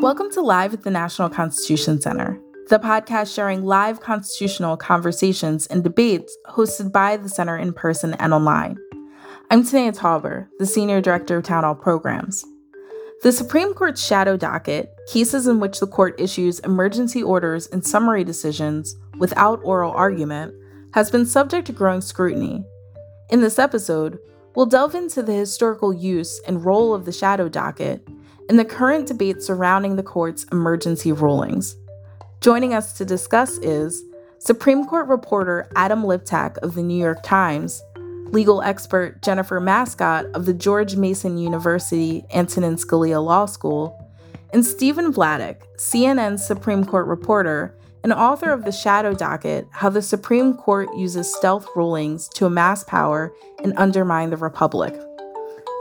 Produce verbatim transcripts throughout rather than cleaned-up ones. Welcome to Live at the National Constitution Center, the podcast sharing live constitutional conversations and debates hosted by the center in person and online. I'm Tanya Thalber, the Senior Director of Town Hall Programs. The Supreme Court's Shadow Docket, cases in which the court issues emergency orders and summary decisions without oral argument, has been subject to growing scrutiny. In this episode, we'll delve into the historical use and role of the Shadow Docket and the current debate surrounding the court's emergency rulings. Joining us to discuss is Supreme Court reporter Adam Liptak of the New York Times, legal expert Jennifer Mascott of the George Mason University Antonin Scalia Law School, and Stephen Vladeck, C N N's Supreme Court reporter and author of The Shadow Docket: How the Supreme Court Uses Stealth Rulings to Amass Power and Undermine the Republic.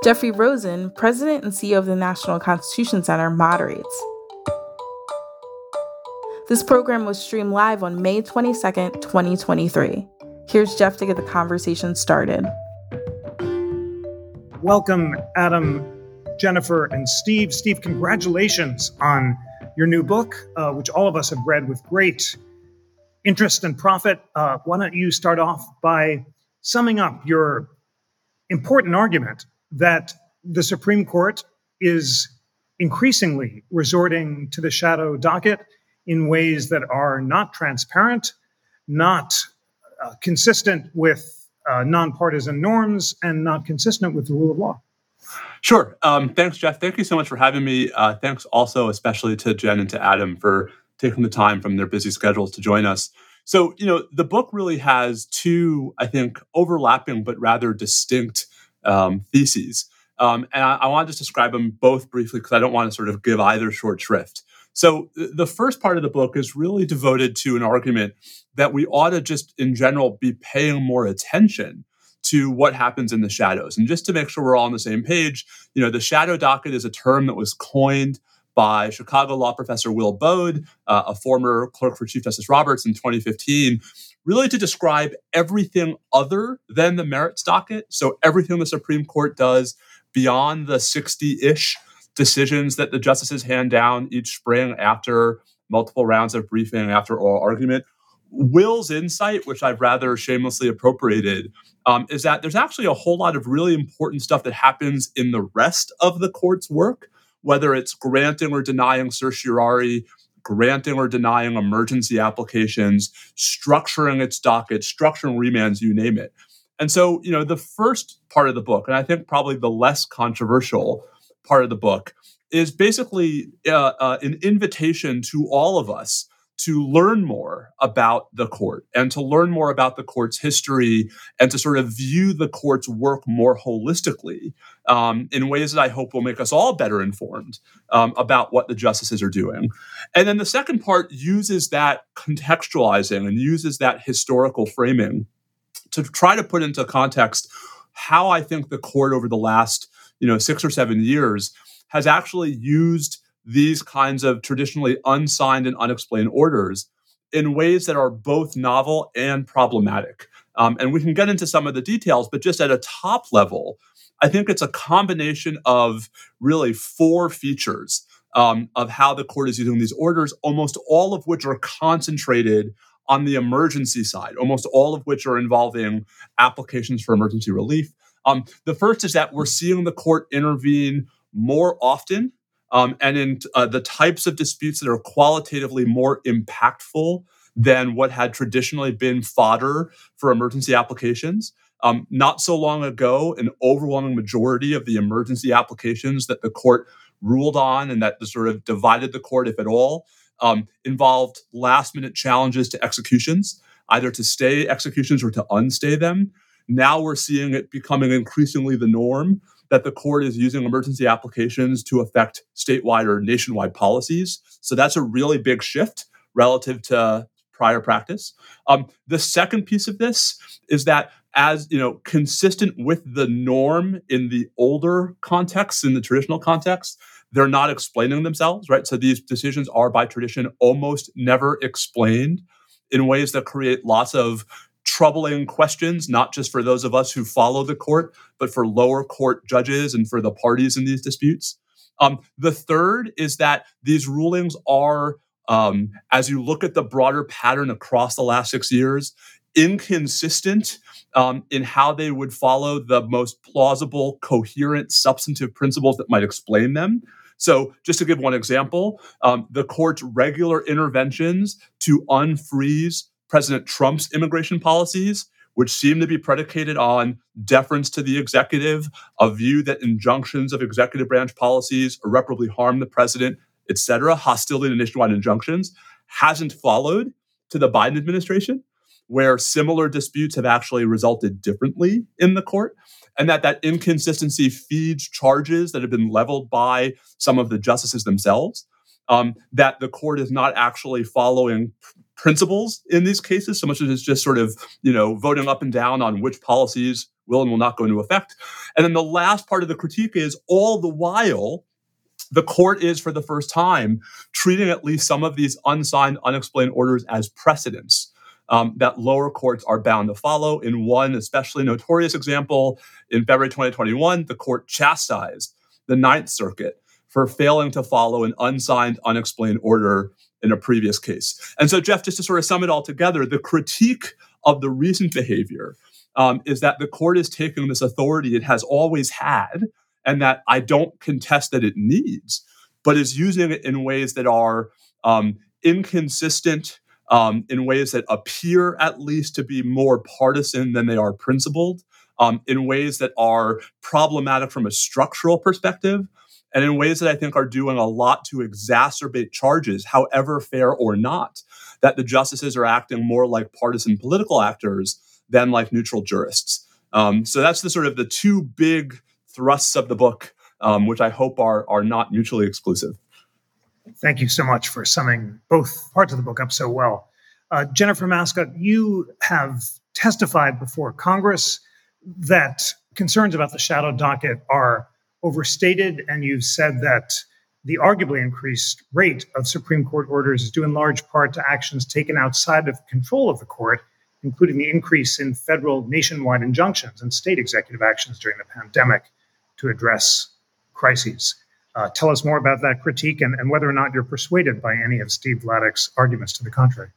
Jeffrey Rosen, president and C E O of the National Constitution Center, moderates. This program was streamed live on May twenty-second, twenty twenty-three. Here's Jeff to get the conversation started. Welcome, Adam, Jennifer, and Steve. Steve, congratulations on your new book, uh, which all of us have read with great interest and profit. Uh, why don't you start off by summing up your important argument that the Supreme Court is increasingly resorting to the shadow docket in ways that are not transparent, not uh, consistent with uh, nonpartisan norms, and not consistent with the rule of law. Sure. Um, thanks, Jeff. Thank you so much for having me. Uh, thanks also especially to Jen and to Adam for taking the time from their busy schedules to join us. So, you know, the book really has two, I think, overlapping but rather distinct Um, theses. Um, and I, I want to just describe them both briefly because I don't want to sort of give either short shrift. So th- the first part of the book is really devoted to an argument that we ought to just in general be paying more attention to what happens in the shadows. And just to make sure we're all on the same page, you know, the shadow docket is a term that was coined by Chicago law professor Will Bode, uh, a former clerk for Chief Justice Roberts in twenty fifteen, really to describe everything other than the merits docket. So everything the Supreme Court does beyond the sixty-ish decisions that the justices hand down each spring after multiple rounds of briefing, after oral argument. Will's insight, which I've rather shamelessly appropriated, um, is that there's actually a whole lot of really important stuff that happens in the rest of the court's work, whether it's granting or denying certiorari, granting or denying emergency applications, structuring its docket, structuring remands, you name it. And so, you know, the first part of the book, and I think probably the less controversial part of the book, is basically uh, uh, an invitation to all of us to learn more about the court and to learn more about the court's history and to sort of view the court's work more holistically um, in ways that I hope will make us all better informed um, about what the justices are doing. And then the second part uses that contextualizing and uses that historical framing to try to put into context how I think the court over the last, you know, six or seven years has actually used these kinds of traditionally unsigned and unexplained orders in ways that are both novel and problematic. Um, and we can get into some of the details, but just at a top level, I think it's a combination of really four features um, of how the court is using these orders, almost all of which are concentrated on the emergency side, almost all of which are involving applications for emergency relief. Um, the first is that we're seeing the court intervene more often Um, and in uh, the types of disputes that are qualitatively more impactful than what had traditionally been fodder for emergency applications. Um, not so long ago, an overwhelming majority of the emergency applications that the court ruled on and that sort of divided the court, if at all, um, involved last-minute challenges to executions, either to stay executions or to unstay them. Now we're seeing it becoming increasingly the norm that the court is using emergency applications to affect statewide or nationwide policies. So that's a really big shift relative to prior practice. Um, the second piece of this is that, as you know, consistent with the norm in the older context, in the traditional context, they're not explaining themselves, right? So these decisions are, by tradition, almost never explained in ways that create lots of troubling questions, not just for those of us who follow the court, but for lower court judges and for the parties in these disputes. Um, the third is that these rulings are, um, as you look at the broader pattern across the last six years, inconsistent um, in how they would follow the most plausible, coherent, substantive principles that might explain them. So just to give one example, um, the court's regular interventions to unfreeze President Trump's immigration policies, which seem to be predicated on deference to the executive, a view that injunctions of executive branch policies irreparably harm the president, et cetera, hostility to nationwide injunctions, hasn't followed to the Biden administration, where similar disputes have actually resulted differently in the court, and that that inconsistency feeds charges that have been leveled by some of the justices themselves, um, that the court is not actually following p- principles in these cases, so much as it's just sort of, you know, voting up and down on which policies will and will not go into effect. And then the last part of the critique is, all the while, the court is, for the first time, treating at least some of these unsigned, unexplained orders as precedents Um, that lower courts are bound to follow. In one especially notorious example, in February twenty twenty-one, the court chastised the Ninth Circuit for failing to follow an unsigned, unexplained order in a previous case. And so, Jeff, just to sort of sum it all together, the critique of the recent behavior um, is that the court is taking this authority it has always had, and that I don't contest that it needs, but is using it in ways that are um, inconsistent, Um, in ways that appear at least to be more partisan than they are principled, um, in ways that are problematic from a structural perspective, and in ways that I think are doing a lot to exacerbate charges, however fair or not, that the justices are acting more like partisan political actors than like neutral jurists. Um, so that's the sort of the two big thrusts of the book, um, which I hope are are not mutually exclusive. Thank you so much for summing both parts of the book up so well. Uh, Jennifer Mascott, you have testified before Congress that concerns about the shadow docket are overstated, and you've said that the arguably increased rate of Supreme Court orders is due in large part to actions taken outside of control of the court, including the increase in federal nationwide injunctions and state executive actions during the pandemic to address crises. Uh, tell us more about that critique and, and whether or not you're persuaded by any of Steve Vladeck's arguments to the contrary.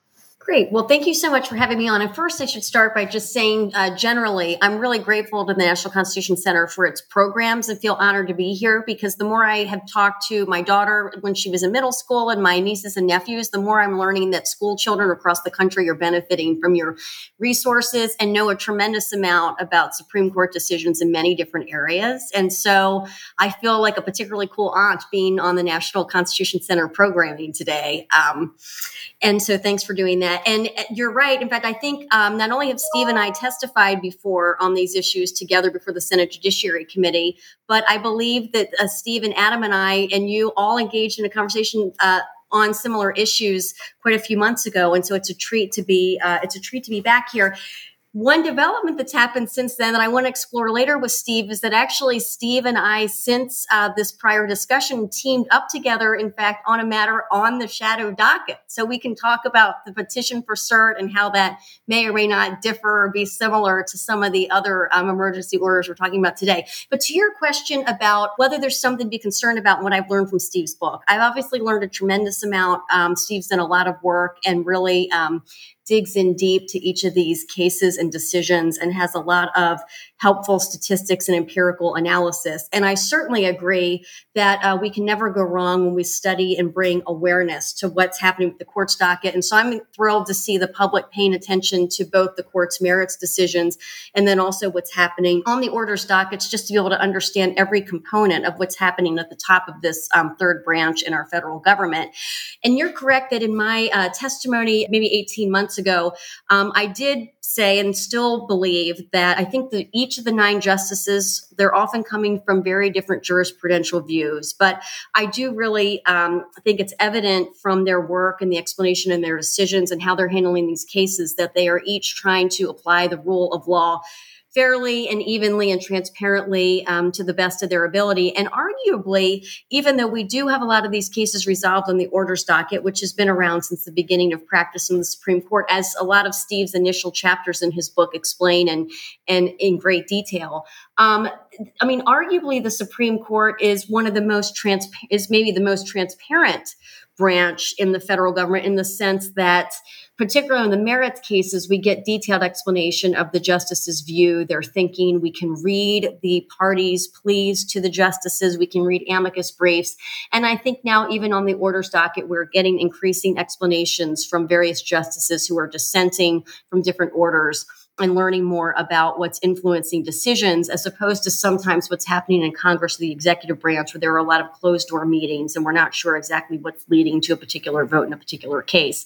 Great. Well, thank you so much for having me on. And first, I should start by just saying uh, generally, I'm really grateful to the National Constitution Center for its programs and feel honored to be here, because the more I have talked to my daughter when she was in middle school and my nieces and nephews, the more I'm learning that school children across the country are benefiting from your resources and know a tremendous amount about Supreme Court decisions in many different areas. And so I feel like a particularly cool aunt being on the National Constitution Center programming today. Um, and so thanks for doing that. And you're right. In fact, I think um, not only have Steve and I testified before on these issues together before the Senate Judiciary Committee, but I believe that uh, Steve and Adam and I and you all engaged in a conversation uh, on similar issues quite a few months ago. And so it's a treat to be uh, it's a treat to be back here. One development that's happened since then that I want to explore later with Steve is that actually Steve and I, since uh, this prior discussion, teamed up together, in fact, on a matter on the shadow docket. So we can talk about the petition for cert and how that may or may not differ or be similar to some of the other um, emergency orders we're talking about today. But to your question about whether there's something to be concerned about and what I've learned from Steve's book, I've obviously learned a tremendous amount. Um, Steve's done a lot of work and really um, digs in deep to each of these cases and decisions and has a lot of helpful statistics and empirical analysis. And I certainly agree that uh, we can never go wrong when we study and bring awareness to what's happening with the court's docket. And so I'm thrilled to see the public paying attention to both the court's merits decisions and then also what's happening on the orders dockets, just to be able to understand every component of what's happening at the top of this um, third branch in our federal government. And you're correct that in my uh, testimony, maybe eighteen months ago, um, I did say and still believe that I think that each of the nine justices, they're often coming from very different jurisprudential views. But I do really um, think it's evident from their work and the explanation and their decisions and how they're handling these cases that they are each trying to apply the rule of law fairly and evenly and transparently um, to the best of their ability. And arguably, even though we do have a lot of these cases resolved on the orders docket, which has been around since the beginning of practice in the Supreme Court, as a lot of Steve's initial chapters in his book explain and, and in great detail, Um, I mean, arguably, the Supreme Court is one of the most trans is maybe the most transparent branch in the federal government, in the sense that, particularly in the merits cases, we get detailed explanation of the justices' view, their thinking. We can read the parties' pleas to the justices. We can read amicus briefs. And I think now, even on the orders docket, we're getting increasing explanations from various justices who are dissenting from different orders and learning more about what's influencing decisions, as opposed to sometimes what's happening in Congress, the executive branch, where there are a lot of closed-door meetings and we're not sure exactly what's leading to a particular vote in a particular case.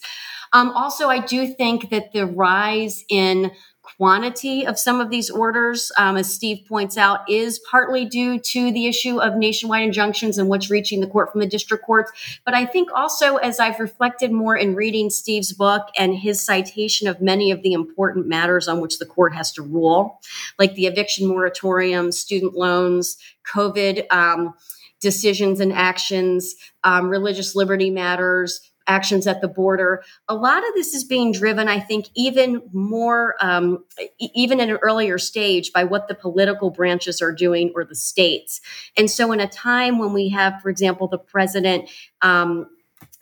Um, also, I do think that the rise in quantity of some of these orders, um, as Steve points out, is partly due to the issue of nationwide injunctions and what's reaching the court from the district courts. But I think also, as I've reflected more in reading Steve's book and his citation of many of the important matters on which the court has to rule, like the eviction moratorium, student loans, COVID um, decisions and actions, um, religious liberty matters, actions at the border. A lot of this is being driven, I think, even more, um, even at an earlier stage, by what the political branches are doing or the states. And so in a time when we have, for example, the president um,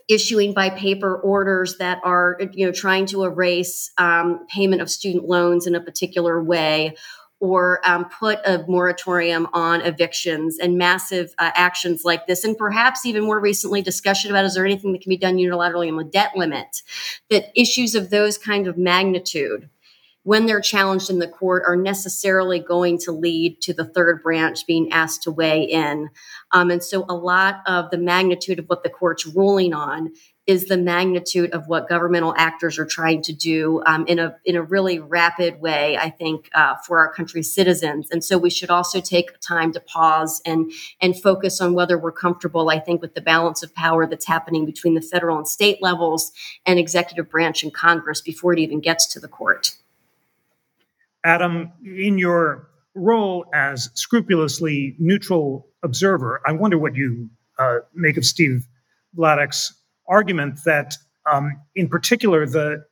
issuing by paper orders that are, you know, trying to erase um, payment of student loans in a particular way, or um, put a moratorium on evictions, and massive uh, actions like this. And perhaps even more recently, discussion about, is there anything that can be done unilaterally on the debt limit? That issues of those kind of magnitude, when they're challenged in the court, are necessarily going to lead to the third branch being asked to weigh in. Um, and so a lot of the magnitude of what the court's ruling on is the magnitude of what governmental actors are trying to do um, in a in a really rapid way, I think, uh, for our country's citizens. And so we should also take time to pause and and focus on whether we're comfortable, I think, with the balance of power that's happening between the federal and state levels and executive branch and Congress before it even gets to the court. Adam, in your role as scrupulously neutral observer, I wonder what you uh, make of Steve Vladeck's argument that, um, in particular, the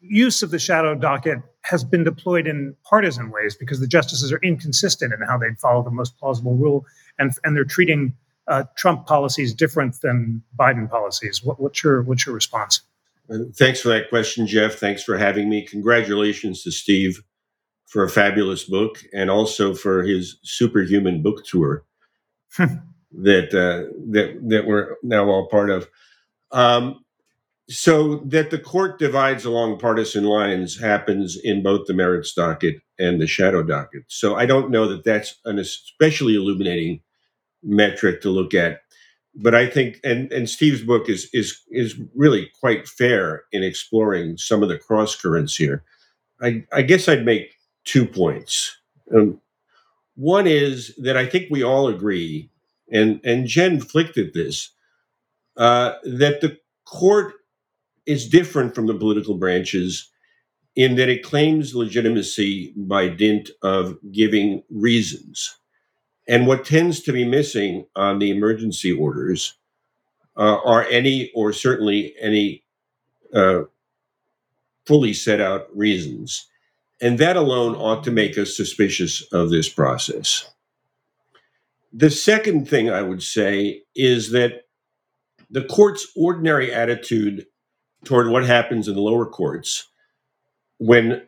use of the shadow docket has been deployed in partisan ways because the justices are inconsistent in how they follow the most plausible rule, and and they're treating uh, Trump policies different than Biden policies. What, what's your what's your response? Thanks for that question, Jeff. Thanks for having me. Congratulations to Steve for a fabulous book, and also for his superhuman book tour that uh, that that we're now all part of. Um, so that the court divides along partisan lines happens in both the merits docket and the shadow docket. So I don't know that that's an especially illuminating metric to look at, but I think, and, and Steve's book is, is, is really quite fair in exploring some of the cross currents here. I, I guess I'd make two points. Um, one is that I think we all agree, and, and Jen flicked at this, Uh, that the court is different from the political branches in that it claims legitimacy by dint of giving reasons. And what tends to be missing on the emergency orders uh, are any, or certainly any, uh, fully set out reasons. And that alone ought to make us suspicious of this process. The second thing I would say is that the court's ordinary attitude toward what happens in the lower courts when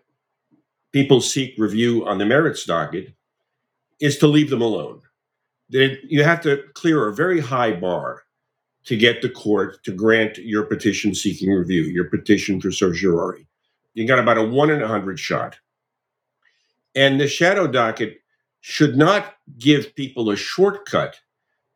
people seek review on the merits docket is to leave them alone. You have to clear a very high bar to get the court to grant your petition seeking review, your petition for certiorari. You got about a one in a hundred shot. And the shadow docket should not give people a shortcut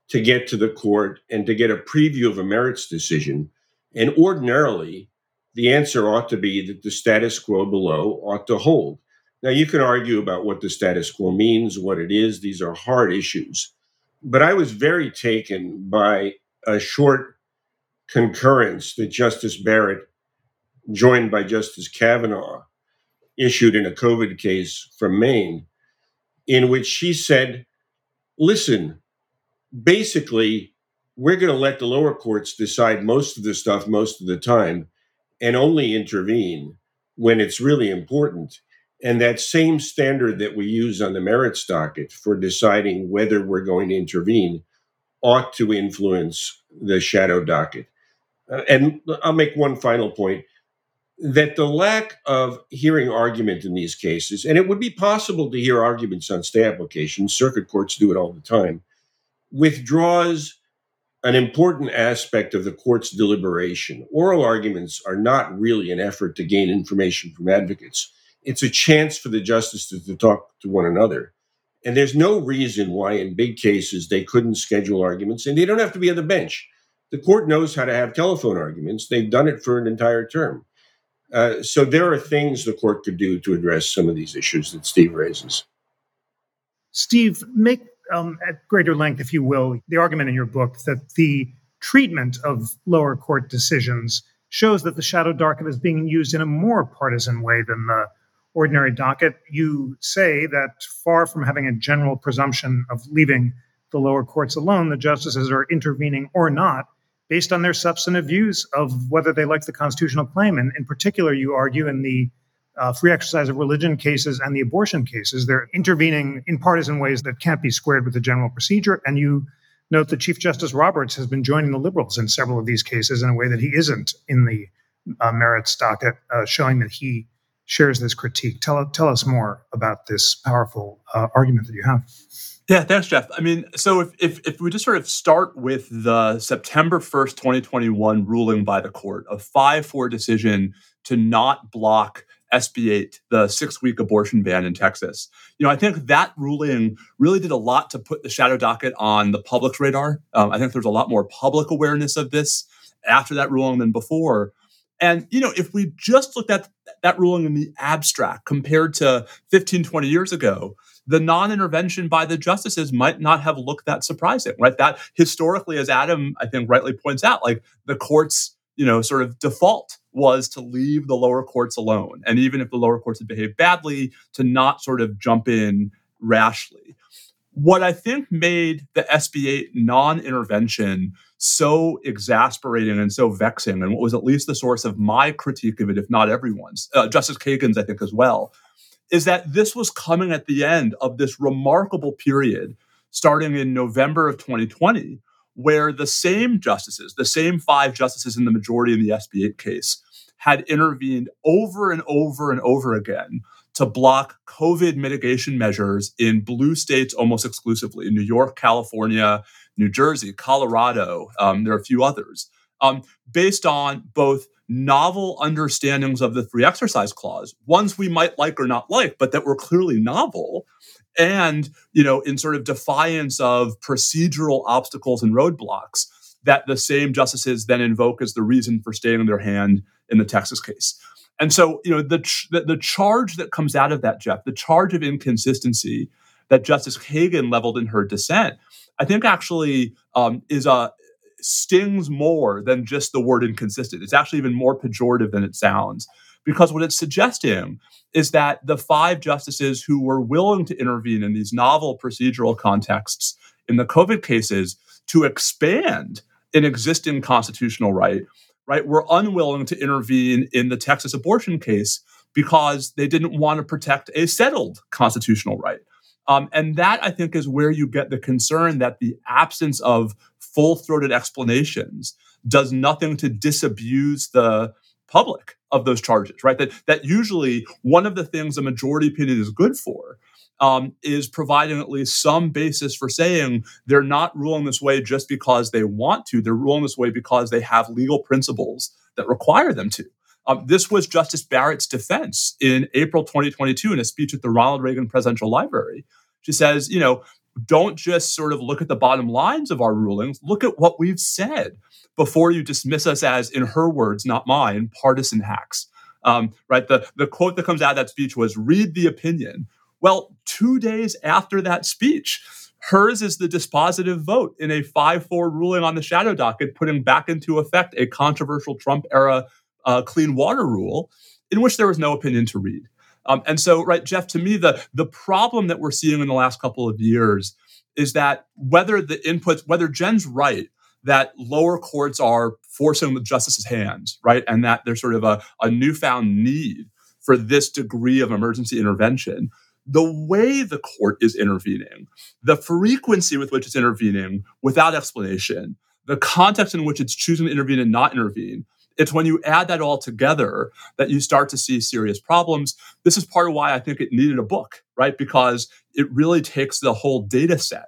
to get to the court and to get a preview of a merits decision. And ordinarily, the answer ought to be that the status quo below ought to hold. Now, you can argue about what the status quo means, what it is. These are hard issues. But I was very taken by a short concurrence that Justice Barrett, joined by Justice Kavanaugh, issued in a COVID case from Maine, in which she said, listen, basically, we're going to let the lower courts decide most of the stuff most of the time and only intervene when it's really important. And that same standard that we use on the merits docket for deciding whether we're going to intervene ought to influence the shadow docket. Uh, and I'll make one final point, that the lack of hearing argument in these cases, and it would be possible to hear arguments on stay applications, circuit courts do it all the time, withdraws an important aspect of the court's deliberation. Oral arguments are not really an effort to gain information from advocates. It's a chance for the justices to talk to one another. And there's no reason why in big cases they couldn't schedule arguments, and they don't have to be on the bench. The court knows how to have telephone arguments. They've done it for an entire term. Uh, so there are things the court could do to address some of these issues that Steve raises. Steve, make um, at greater length, if you will, the argument in your book that the treatment of lower court decisions shows that the shadow docket is being used in a more partisan way than the ordinary docket. You say that far from having a general presumption of leaving the lower courts alone, the justices are intervening or not based on their substantive views of whether they like the constitutional claim. And in particular, you argue in the uh, free exercise of religion cases and the abortion cases, they're intervening in partisan ways that can't be squared with the general procedure. And you note that Chief Justice Roberts has been joining the liberals in several of these cases in a way that he isn't in the uh, merits docket, uh, showing that he shares this critique. Tell, tell us more about this powerful uh, argument that you have. Yeah, thanks, Jeff. I mean, so if, if if we just sort of start with the September first, twenty twenty-one ruling by the court, a five four decision to not block S B eight, the six-week abortion ban in Texas. You know, I think that ruling really did a lot to put the shadow docket on the public's radar. Um, I think there's a lot more public awareness of this after that ruling than before. And, you know, if we just looked at that ruling in the abstract compared to fifteen, twenty years ago, the non-intervention by the justices might not have looked that surprising, right? That historically, as Adam, I think, rightly points out, like the court's, you know, sort of default was to leave the lower courts alone. And even if the lower courts had behaved badly, to not sort of jump in rashly. What I think made the S B eight non-intervention so exasperating and so vexing, and what was at least the source of my critique of it, if not everyone's, uh, Justice Kagan's, I think, as well, is that this was coming at the end of this remarkable period, starting in November of twenty twenty, where the same justices, the same five justices in the majority in the S B eight case, had intervened over and over and over again to block COVID mitigation measures in blue states almost exclusively, New York, California, New Jersey, Colorado, um, there are a few others, um, based on both novel understandings of the free exercise clause, ones we might like or not like, but that were clearly novel, and, you know, in sort of defiance of procedural obstacles and roadblocks that the same justices then invoke as the reason for staying on their hand in the Texas case. And so, you know, the, ch- the the charge that comes out of that, Jeff, the charge of inconsistency that Justice Kagan leveled in her dissent, I think actually um, is a stings more than just the word inconsistent. It's actually even more pejorative than it sounds, because what it's suggesting is that the five justices who were willing to intervene in these novel procedural contexts in the COVID cases to expand an existing constitutional right, right, were unwilling to intervene in the Texas abortion case because they didn't want to protect a settled constitutional right. Um, and that, I think, is where you get the concern that the absence of full-throated explanations does nothing to disabuse the public of those charges, right? That that usually one of the things a majority opinion is good for um, is providing at least some basis for saying they're not ruling this way just because they want to. They're ruling this way because they have legal principles that require them to. Um, this was Justice Barrett's defense in April twenty twenty-two in a speech at the Ronald Reagan Presidential Library. She says, you know, don't just sort of look at the bottom lines of our rulings. Look at what we've said before you dismiss us as, in her words, not mine, partisan hacks. Um, right? The, the quote that comes out of that speech was, read the opinion. Well, two days after that speech, hers is the dispositive vote in a five four ruling on the shadow docket, putting back into effect a controversial Trump-era uh, clean water rule in which there was no opinion to read. Um, and so, right, Jeff, to me, the, the problem that we're seeing in the last couple of years is that whether the inputs, whether Jen's right, that lower courts are forcing the justices' hands, right, and that there's sort of a, a newfound need for this degree of emergency intervention, the way the court is intervening, the frequency with which it's intervening without explanation, the context in which it's choosing to intervene and not intervene, it's when you add that all together that you start to see serious problems. This is part of why I think it needed a book, right? Because it really takes the whole data set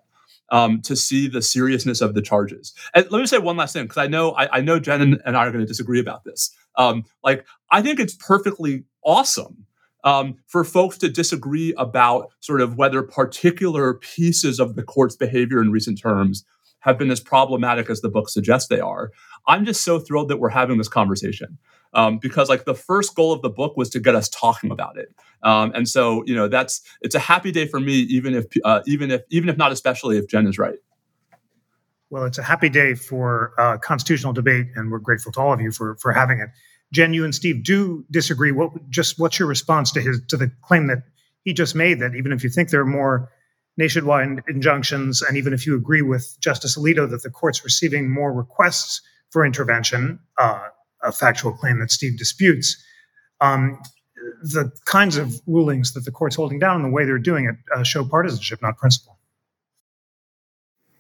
um, to see the seriousness of the charges. And let me say one last thing, because I know I, I know Jen and, and I are going to disagree about this. Um, like, I think it's perfectly awesome Um, for folks to disagree about sort of whether particular pieces of the court's behavior in recent terms have been as problematic as the book suggests they are. I'm just so thrilled that we're having this conversation um, because, like, the first goal of the book was to get us talking about it, um, and so you know that's it's a happy day for me, even if uh, even if even if not especially if Jen is right. Well, it's a happy day for uh, constitutional debate, and we're grateful to all of you for for having it. Jen, you and Steve do disagree. What just what's your response to his to the claim that he just made that even if you think there are more nationwide injunctions, and even if you agree with Justice Alito that the court's receiving more requests for intervention, uh, a factual claim that Steve disputes, um, the kinds of rulings that the court's holding down and the way they're doing it uh, show partisanship, not principle?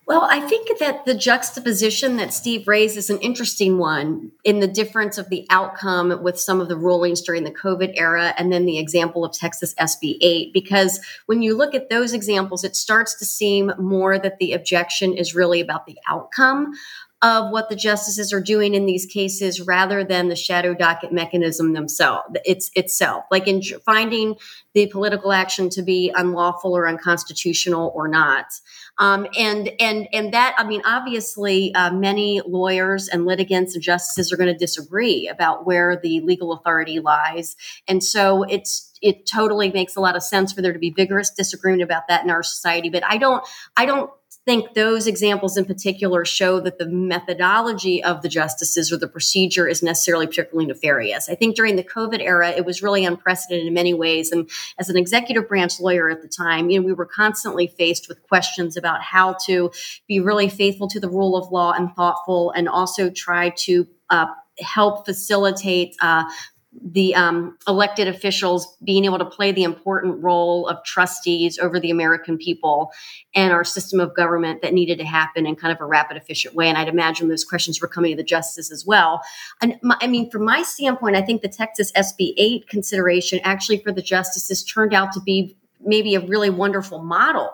Well, I think that the juxtaposition that Steve raised is an interesting one in the difference of the outcome with some of the rulings during the COVID era and then the example of Texas S B eight, because when you look at those examples, it starts to seem more that the objection is really about the outcome of what the justices are doing in these cases rather than the shadow docket mechanism themselves, it's itself, like in finding the political action to be unlawful or unconstitutional or not. Um, and and and that, I mean, obviously, uh, many lawyers and litigants and justices are going to disagree about where the legal authority lies. And so it's it totally makes a lot of sense for there to be vigorous disagreement about that in our society. But I don't I don't. think those examples in particular show that the methodology of the justices or the procedure is necessarily particularly nefarious. I think during the COVID era, it was really unprecedented in many ways. And as an executive branch lawyer at the time, you know, we were constantly faced with questions about how to be really faithful to the rule of law and thoughtful, and also try to uh, help facilitate uh the um, elected officials being able to play the important role of trustees over the American people and our system of government that needed to happen in kind of a rapid, efficient way. And I'd imagine those questions were coming to the justice as well. And my, I mean, from my standpoint, I think the Texas S B eight consideration actually for the justices turned out to be maybe a really wonderful model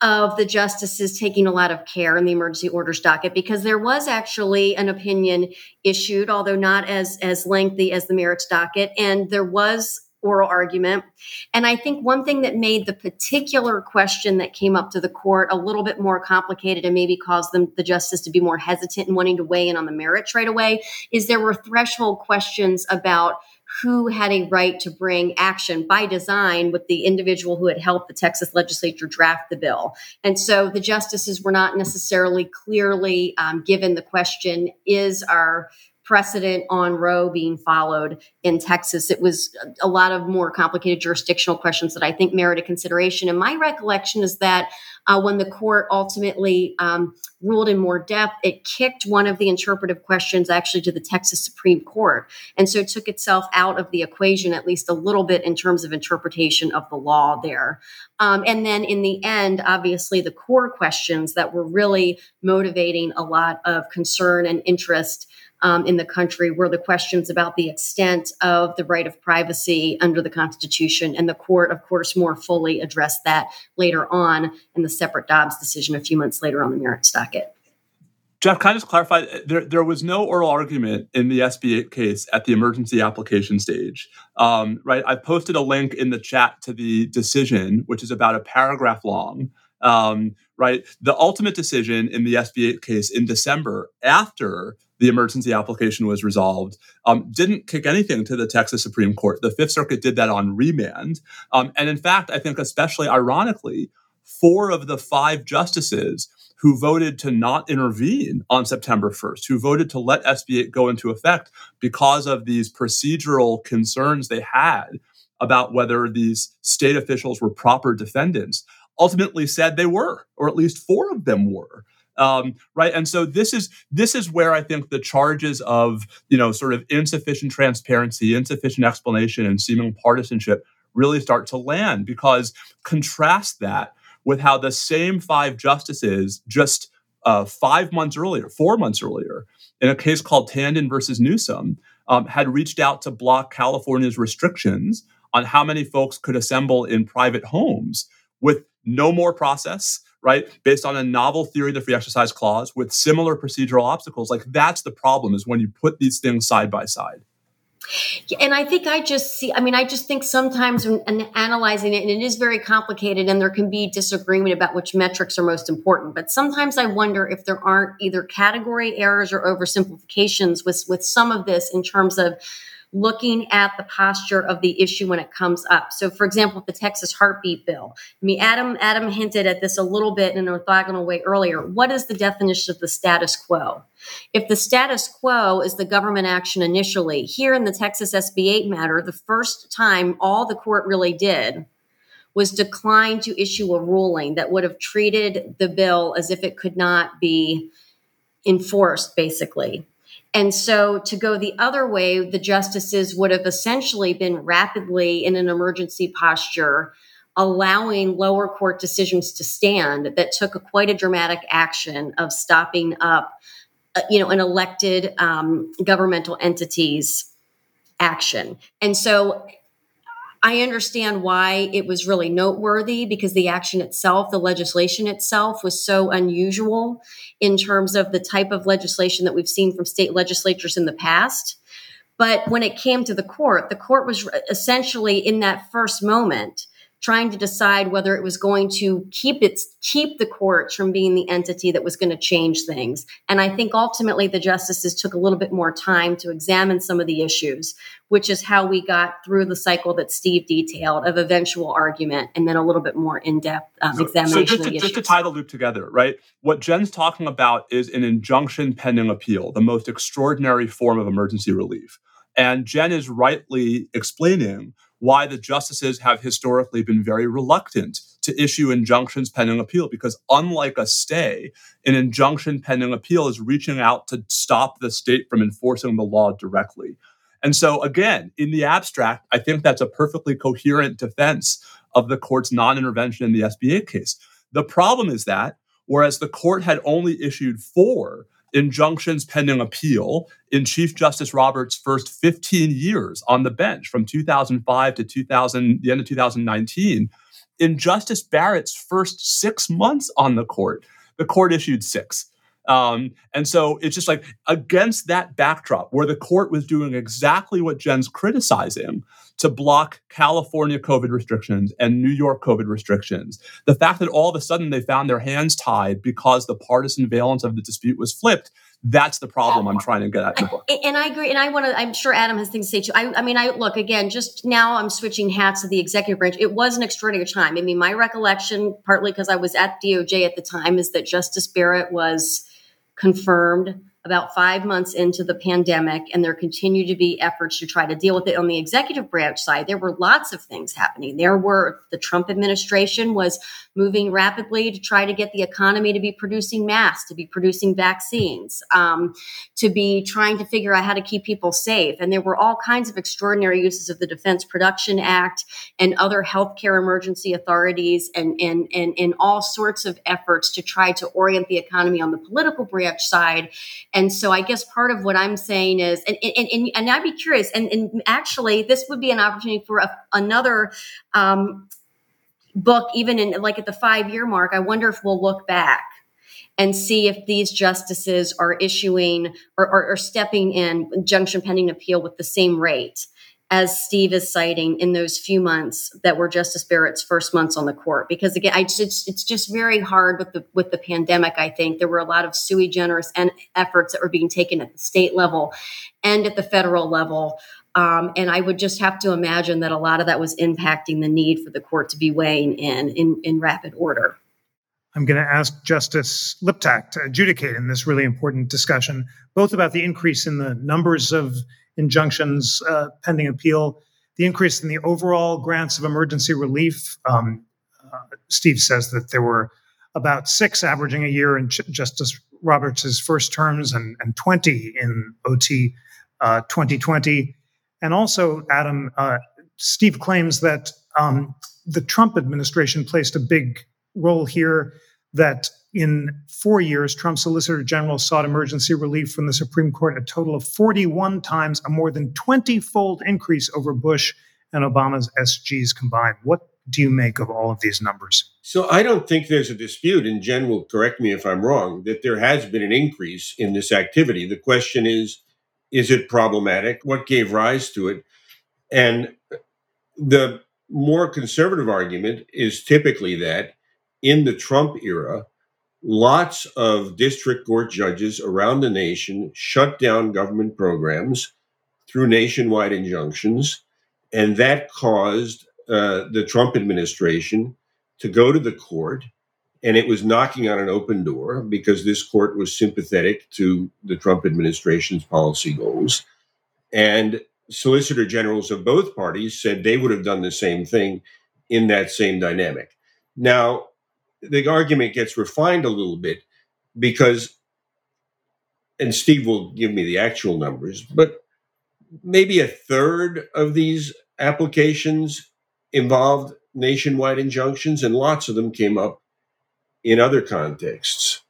of the justices taking a lot of care in the emergency orders docket, because there was actually an opinion issued, although not as, as lengthy as the merits docket, and there was oral argument. And I think one thing that made the particular question that came up to the court a little bit more complicated and maybe caused them, the justice, to be more hesitant in wanting to weigh in on the merits right away is there were threshold questions about who had a right to bring action by design with the individual who had helped the Texas legislature draft the bill. And so the justices were not necessarily clearly um, given the question, is our precedent on Roe being followed in Texas? It was a lot of more complicated jurisdictional questions that I think merit a consideration. And my recollection is that uh, when the court ultimately um, ruled in more depth, it kicked one of the interpretive questions actually to the Texas Supreme Court. And so it took itself out of the equation, at least a little bit, in terms of interpretation of the law there. Um, and then in the end, obviously, the core questions that were really motivating a lot of concern and interest Um, in the country were the questions about the extent of the right of privacy under the Constitution. And the court, of course, more fully addressed that later on in the separate Dobbs decision a few months later on the merits docket. Jeff, can I just clarify? There, there was no oral argument in the S B eight case at the emergency application stage, um, right? I posted a link in the chat to the decision, which is about a paragraph long. Um, right, the ultimate decision in the S B eight case in December, after the emergency application was resolved, um, didn't kick anything to the Texas Supreme Court. The Fifth Circuit did that on remand. Um, and in fact, I think especially ironically, four of the five justices who voted to not intervene on September first, who voted to let S B eight go into effect because of these procedural concerns they had about whether these state officials were proper defendants, ultimately said they were, or at least four of them were. um, right? And so this is this is where I think the charges of, you know, sort of insufficient transparency, insufficient explanation, and seeming partisanship really start to land, because contrast that with how the same five justices just uh, five months earlier, four months earlier, in a case called Tandon versus Newsom, um, had reached out to block California's restrictions on how many folks could assemble in private homes with no more process, right? Based on a novel theory of the free exercise clause with similar procedural obstacles. Like, that's the problem, is when you put these things side by side. And I think I just see, I mean, I just think sometimes when analyzing it, and it is very complicated and there can be disagreement about which metrics are most important, but sometimes I wonder if there aren't either category errors or oversimplifications with, with some of this in terms of looking at the posture of the issue when it comes up. So, for example, the Texas heartbeat bill. I mean, Adam Adam hinted at this a little bit in an orthogonal way earlier. What is the definition of the status quo? If the status quo is the government action initially, here in the Texas S B eight matter, the first time all the court really did was decline to issue a ruling that would have treated the bill as if it could not be enforced, basically. And so to go the other way, the justices would have essentially been rapidly in an emergency posture, allowing lower court decisions to stand that took a, quite a dramatic action of stopping up, uh, you know, an elected um, governmental entity's action. And so I understand why it was really noteworthy, because the action itself, the legislation itself, was so unusual in terms of the type of legislation that we've seen from state legislatures in the past. But when it came to the court, the court was essentially in that first moment trying to decide whether it was going to keep its keep the courts from being the entity that was going to change things. And I think ultimately the justices took a little bit more time to examine some of the issues, which is how we got through the cycle that Steve detailed of eventual argument and then a little bit more in-depth um, so, examination so just to, of the issues. Just to tie the loop together, right? What Jen's talking about is an injunction pending appeal, the most extraordinary form of emergency relief. And Jen is rightly explaining why the justices have historically been very reluctant to issue injunctions pending appeal, because unlike a stay, an injunction pending appeal is reaching out to stop the state from enforcing the law directly. And so again, in the abstract, I think that's a perfectly coherent defense of the court's non-intervention in the S B eight case. The problem is that, whereas the court had only issued four injunctions pending appeal in Chief Justice Roberts' first fifteen years on the bench from two thousand five to two thousand, the end of two thousand nineteen, in Justice Barrett's first six months on the court, the court issued six. Um, and so it's just like, against that backdrop where the court was doing exactly what Jen's criticizing to block California COVID restrictions and New York COVID restrictions, the fact that all of a sudden they found their hands tied because the partisan valence of the dispute was flipped, that's the problem I'm trying to get at in the book. And I agree. And I want to, I'm sure Adam has things to say too. I, I mean, I look, again, just now I'm switching hats to the executive branch. It was an extraordinary time. I mean, my recollection, partly because I was at D O J at the time, is that Justice Barrett was confirmed about five months into the pandemic, and there continue to be efforts to try to deal with it. On the executive branch side, there were lots of things happening. There were, the Trump administration was moving rapidly to try to get the economy to be producing masks, to be producing vaccines, um, to be trying to figure out how to keep people safe. And there were all kinds of extraordinary uses of the Defense Production Act and other healthcare emergency authorities and, and, and, and all sorts of efforts to try to orient the economy on the political branch side. And so I guess part of what I'm saying is, and and, and, and I'd be curious, and, and actually this would be an opportunity for a, another um, book, even in like at the five-year mark, I wonder if we'll look back and see if these justices are issuing or, or, or stepping in injunction pending appeal with the same rate as Steve is citing in those few months that were Justice Barrett's first months on the court. Because again, I just, it's, it's just very hard with the with the pandemic, I think. There were a lot of sui generis and efforts that were being taken at the state level and at the federal level. Um, and I would just have to imagine that a lot of that was impacting the need for the court to be weighing in in, in rapid order. I'm going to ask Justice Liptak to adjudicate in this really important discussion, both about the increase in the numbers of injunctions uh, pending appeal, the increase in the overall grants of emergency relief. Um, uh, Steve says that there were about six averaging a year in Ch- Justice Roberts' first terms and, and twenty in O T uh, twenty twenty. And also, Adam, uh, Steve claims that um, the Trump administration placed a big role here, that in four years, Trump's Solicitor General sought emergency relief from the Supreme Court a total of forty-one times, a more than twenty-fold increase over Bush and Obama's S Gs combined. What do you make of all of these numbers? So I don't think there's a dispute, and Jen will correct me if I'm wrong, that there has been an increase in this activity. The question is, is it problematic? What gave rise to it? And the more conservative argument is typically that in the Trump era, lots of district court judges around the nation shut down government programs through nationwide injunctions, and that caused uh, the Trump administration to go to the court, and it was knocking on an open door because this court was sympathetic to the Trump administration's policy goals. And solicitor generals of both parties said they would have done the same thing in that same dynamic. Now, the argument gets refined a little bit because, and Steve will give me the actual numbers, but maybe a third of these applications involved nationwide injunctions, and lots of them came up in other contexts.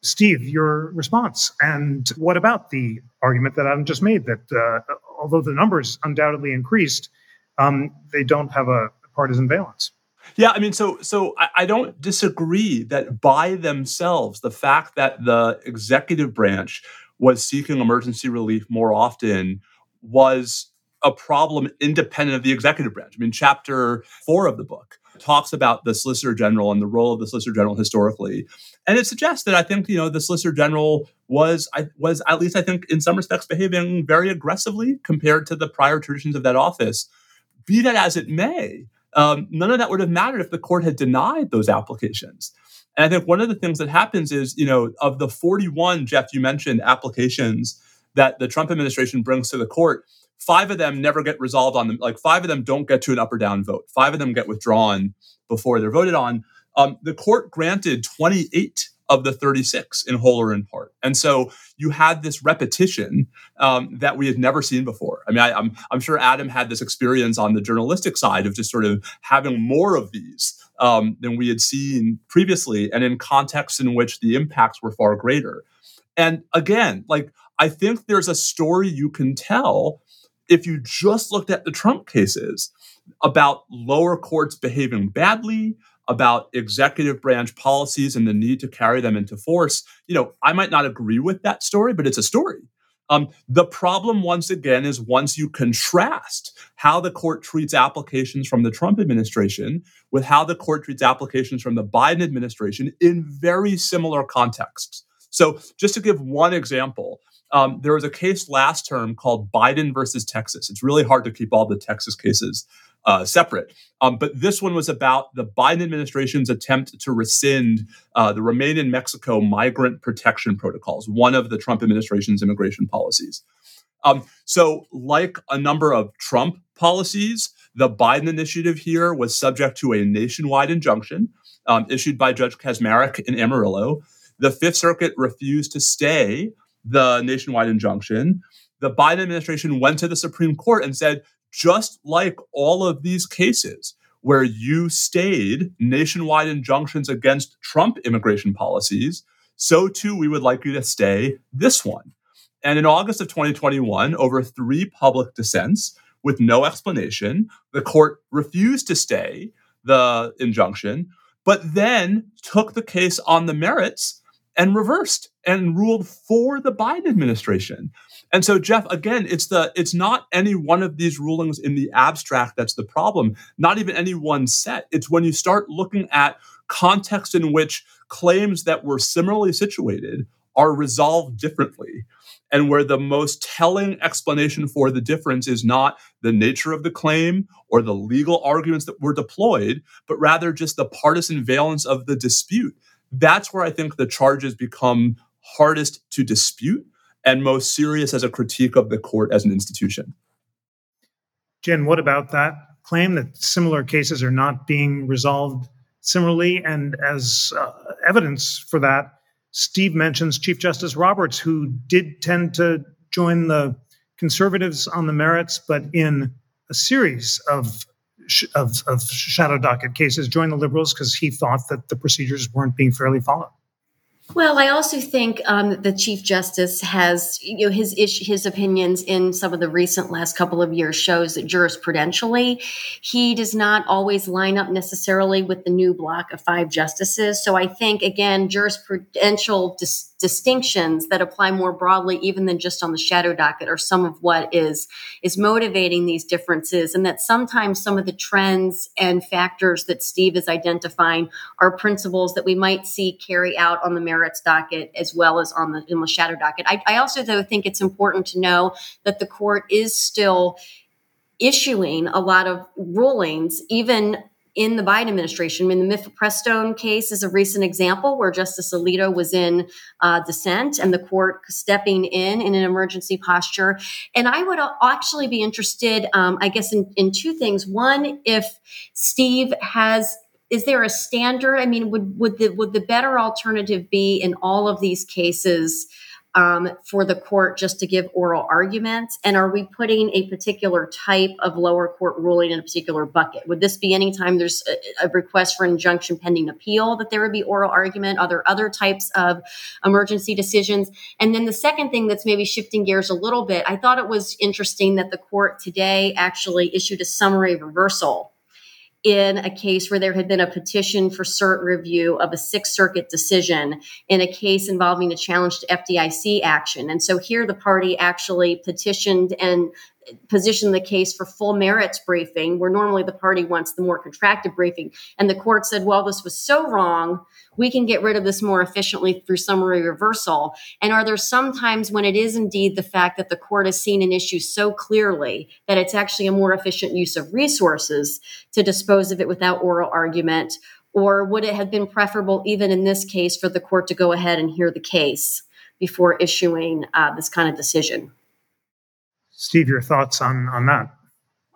Steve, your response. And what about the argument that Adam just made, that uh, although the numbers undoubtedly increased, um, they don't have a partisan valence? Yeah, I mean, so so I, I don't disagree that by themselves, the fact that the executive branch was seeking emergency relief more often was a problem independent of the executive branch. I mean, chapter four of the book talks about the Solicitor General and the role of the Solicitor General historically. And it suggests that I think, you know, the Solicitor General was, I, was at least I think in some respects behaving very aggressively compared to the prior traditions of that office. Be that as it may, um, none of that would have mattered if the court had denied those applications. And I think one of the things that happens is, you know, of the forty-one, Jeff, you mentioned applications that the Trump administration brings to the court, five of them never get resolved on them. Like five of them don't get to an up or down vote. Five of them get withdrawn before they're voted on. Um, the court granted twenty-eight of the thirty-six in whole or in part. And so you had this repetition um, that we had never seen before. I mean, I, I'm, I'm sure Adam had this experience on the journalistic side of just sort of having more of these um, than we had seen previously, and in contexts in which the impacts were far greater. And again, like, I think there's a story you can tell if you just looked at the Trump cases about lower courts behaving badly, about executive branch policies and the need to carry them into force. You know, I might not agree with that story, but it's a story. Um, the problem, once again, is once you contrast how the court treats applications from the Trump administration with how the court treats applications from the Biden administration in very similar contexts. So just to give one example, Um, there was a case last term called Biden versus Texas. It's really hard to keep all the Texas cases uh, separate. Um, but this one was about the Biden administration's attempt to rescind uh, the Remain in Mexico migrant protection protocols, one of the Trump administration's immigration policies. Um, so like a number of Trump policies, the Biden initiative here was subject to a nationwide injunction um, issued by Judge Kazmarek in Amarillo. The Fifth Circuit refused to stay the nationwide injunction. The Biden administration went to the Supreme Court and said, just like all of these cases where you stayed nationwide injunctions against Trump immigration policies, so too we would like you to stay this one. And in August of twenty twenty-one, over three public dissents with no explanation, the court refused to stay the injunction, but then took the case on the merits and reversed and ruled for the Biden administration. And so, Jeff, again, it's the it's not any one of these rulings in the abstract that's the problem, not even any one set. It's when you start looking at context in which claims that were similarly situated are resolved differently, and where the most telling explanation for the difference is not the nature of the claim or the legal arguments that were deployed, but rather just the partisan valence of the dispute. That's where I think the charges become hardest to dispute and most serious as a critique of the court as an institution. Jen, what about that claim that similar cases are not being resolved Similarly, and as uh, evidence for that, Steve mentions Chief Justice Roberts, who did tend to join the conservatives on the merits, but in a series of sh- of, of shadow docket cases, joined the liberals because he thought that the procedures weren't being fairly followed. Well, I also think um, the Chief Justice has, you know, his ish, his opinions in some of the recent last couple of years shows that jurisprudentially, he does not always line up necessarily with the new block of five justices. So I think, again, jurisprudential dis- distinctions that apply more broadly, even than just on the shadow docket, are some of what is is motivating these differences, and that sometimes some of the trends and factors that Steve is identifying are principles that we might see carry out on the merits docket as well as on the, in the shadow docket. I, I also, though, think it's important to know that the court is still issuing a lot of rulings, even in the Biden administration. I mean, the Mifepristone case is a recent example where Justice Alito was in uh, dissent and the court stepping in in an emergency posture. And I would actually be interested, um, I guess, in, in two things. One, if Steve has... Is there a standard? I mean, would would the would the better alternative be in all of these cases um, for the court just to give oral arguments? And are we putting a particular type of lower court ruling in a particular bucket? Would this be any time there's a, a request for injunction pending appeal that there would be oral argument? Are there other types of emergency decisions? And then the second thing that's maybe shifting gears a little bit, I thought it was interesting that the court today actually issued a summary reversal in a case where there had been a petition for cert review of a Sixth Circuit decision in a case involving a challenge to F D I C action. And so here the party actually petitioned and positioned the case for full merits briefing, where normally the party wants the more contracted briefing. And the court said, well, this was so wrong, we can get rid of this more efficiently through summary reversal. And are there some times when it is indeed the fact that the court has seen an issue so clearly that it's actually a more efficient use of resources to dispose of it without oral argument? Or would it have been preferable, even in this case, for the court to go ahead and hear the case before issuing uh, this kind of decision? Steve, your thoughts on, on that?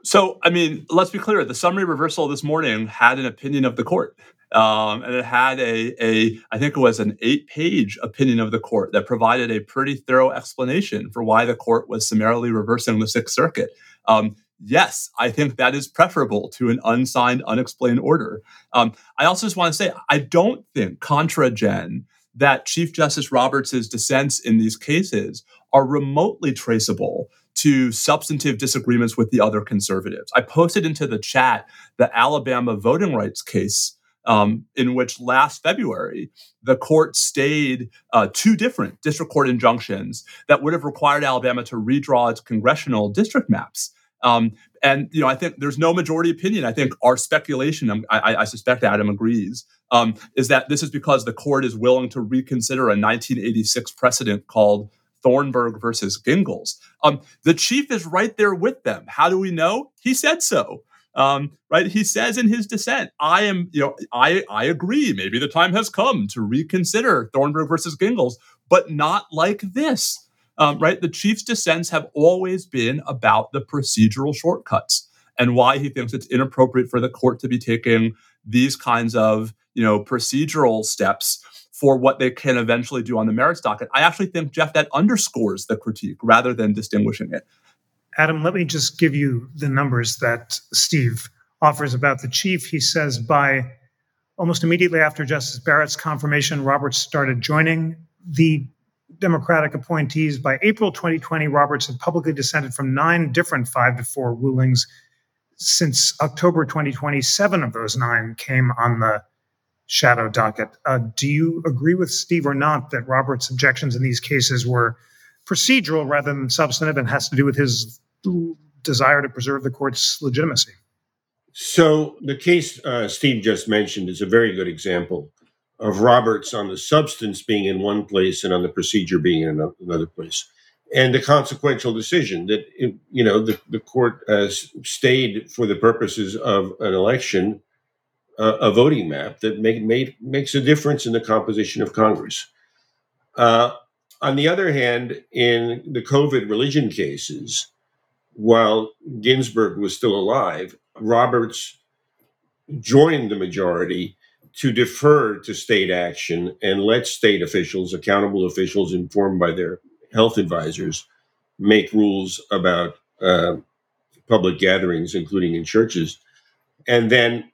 So, I mean, let's be clear. The summary reversal this morning had an opinion of the court. Um, and it had a, a, I think it was an eight-page opinion of the court that provided a pretty thorough explanation for why the court was summarily reversing the Sixth Circuit. Um, yes, I think that is preferable to an unsigned, unexplained order. Um, I also just want to say, I don't think, contra gen, that Chief Justice Roberts' dissents in these cases are remotely traceable to substantive disagreements with the other conservatives. I posted into the chat the Alabama voting rights case, Um, in which last February, the court stayed uh, two different district court injunctions that would have required Alabama to redraw its congressional district maps. Um, and, you know, I think there's no majority opinion. I think our speculation, I, I suspect Adam agrees, um, is that this is because the court is willing to reconsider a nineteen eighty-six precedent called Thornburg versus Gingles. Um, the chief is right there with them. How do we know? He said so. Um, right. He says in his dissent, I am, you know, I, I agree. Maybe the time has come to reconsider Thornburg versus Gingles, but not like this. Um, right. The chief's dissents have always been about the procedural shortcuts and why he thinks it's inappropriate for the court to be taking these kinds of, you know, procedural steps for what they can eventually do on the merits docket. I actually think, Jeff, that underscores the critique rather than distinguishing it. Adam, let me just give you the numbers that Steve offers about the chief. He says by almost immediately after Justice Barrett's confirmation, Roberts started joining the Democratic appointees. By April twenty twenty, Roberts had publicly dissented from nine different five to four rulings. Since October twenty twenty, seven of those nine came on the shadow docket. Uh, do you agree with Steve or not that Roberts' objections in these cases were procedural rather than substantive and has to do with his desire to preserve the court's legitimacy? So the case uh, Steve just mentioned is a very good example of Roberts on the substance being in one place and on the procedure being in another place. And the consequential decision that, it, you know, the, the court uh, stayed for the purposes of an election, uh, a voting map that make, made, makes a difference in the composition of Congress. Uh, On the other hand, in the COVID religion cases, while Ginsburg was still alive, Roberts joined the majority to defer to state action and let state officials, accountable officials informed by their health advisors, make rules about uh, public gatherings, including in churches. And then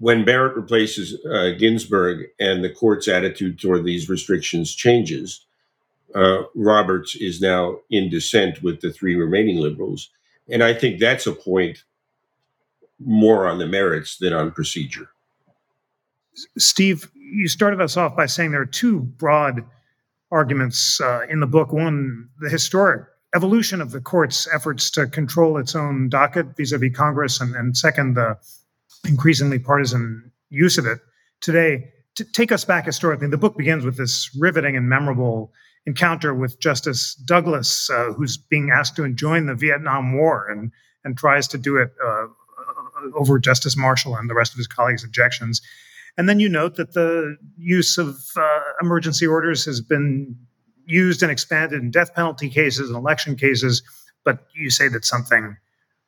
when Barrett replaces uh, Ginsburg and the court's attitude toward these restrictions changes, uh, Roberts is now in dissent with the three remaining liberals. And I think that's a point more on the merits than on procedure. Steve, you started us off by saying there are two broad arguments uh, in the book. One, the historic evolution of the court's efforts to control its own docket vis-a-vis Congress, and, and second, the increasingly partisan use of it today. To take us back historically, the book begins with this riveting and memorable encounter with Justice Douglas, uh, who's being asked to enjoin the Vietnam War and and tries to do it uh, over Justice Marshall and the rest of his colleagues' objections. And then you note that the use of uh, emergency orders has been used and expanded in death penalty cases and election cases, but you say that something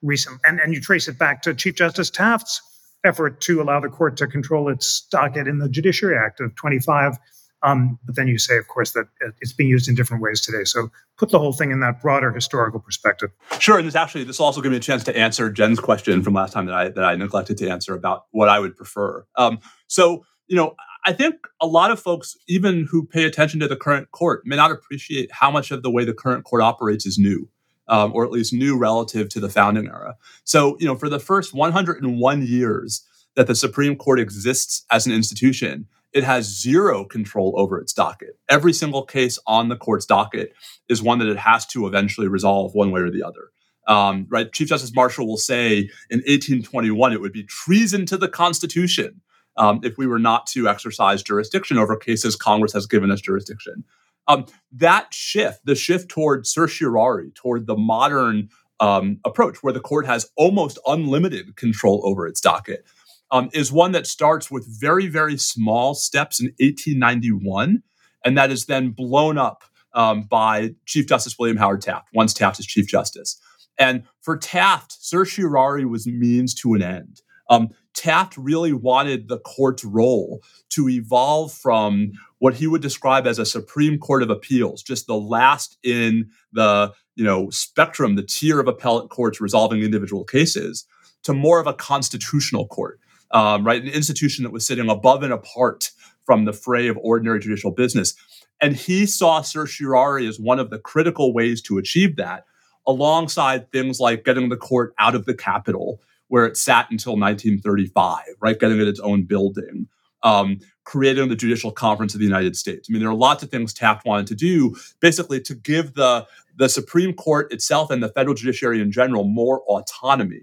recent, and, and you trace it back to Chief Justice Taft's effort to allow the court to control its docket in the Judiciary Act of twenty-five. Um, but then you say, of course, that it's being used in different ways today. So put the whole thing in that broader historical perspective. Sure. And this actually, this also gives me a chance to answer Jen's question from last time that I that I neglected to answer about what I would prefer. Um, so, you know, I think a lot of folks, even who pay attention to the current court, may not appreciate how much of the way the current court operates is new, um, or at least new relative to the founding era. So, you know, for the first one hundred one years that the Supreme Court exists as an institution, it has zero control over its docket. Every single case on the court's docket is one that it has to eventually resolve one way or the other. Um, right? Chief Justice Marshall will say in eighteen twenty-one, it would be treason to the Constitution um, if we were not to exercise jurisdiction over cases Congress has given us jurisdiction. Um, that shift, the shift toward certiorari, toward the modern um, approach where the court has almost unlimited control over its docket, Um, is one that starts with very, very small steps in eighteen ninety-one, and that is then blown up um, by Chief Justice William Howard Taft, once Taft is Chief Justice. And for Taft, certiorari was means to an end. Um, Taft really wanted the court's role to evolve from what he would describe as a Supreme Court of Appeals, just the last in the, you know, spectrum, the tier of appellate courts resolving individual cases, to more of a constitutional court. Um, right, an institution that was sitting above and apart from the fray of ordinary judicial business. And he saw certiorari as one of the critical ways to achieve that, alongside things like getting the court out of the Capitol, where it sat until nineteen thirty-five, right, getting it its own building, um, creating the Judicial Conference of the United States. I mean, there are lots of things Taft wanted to do, basically to give the, the Supreme Court itself and the federal judiciary in general more autonomy.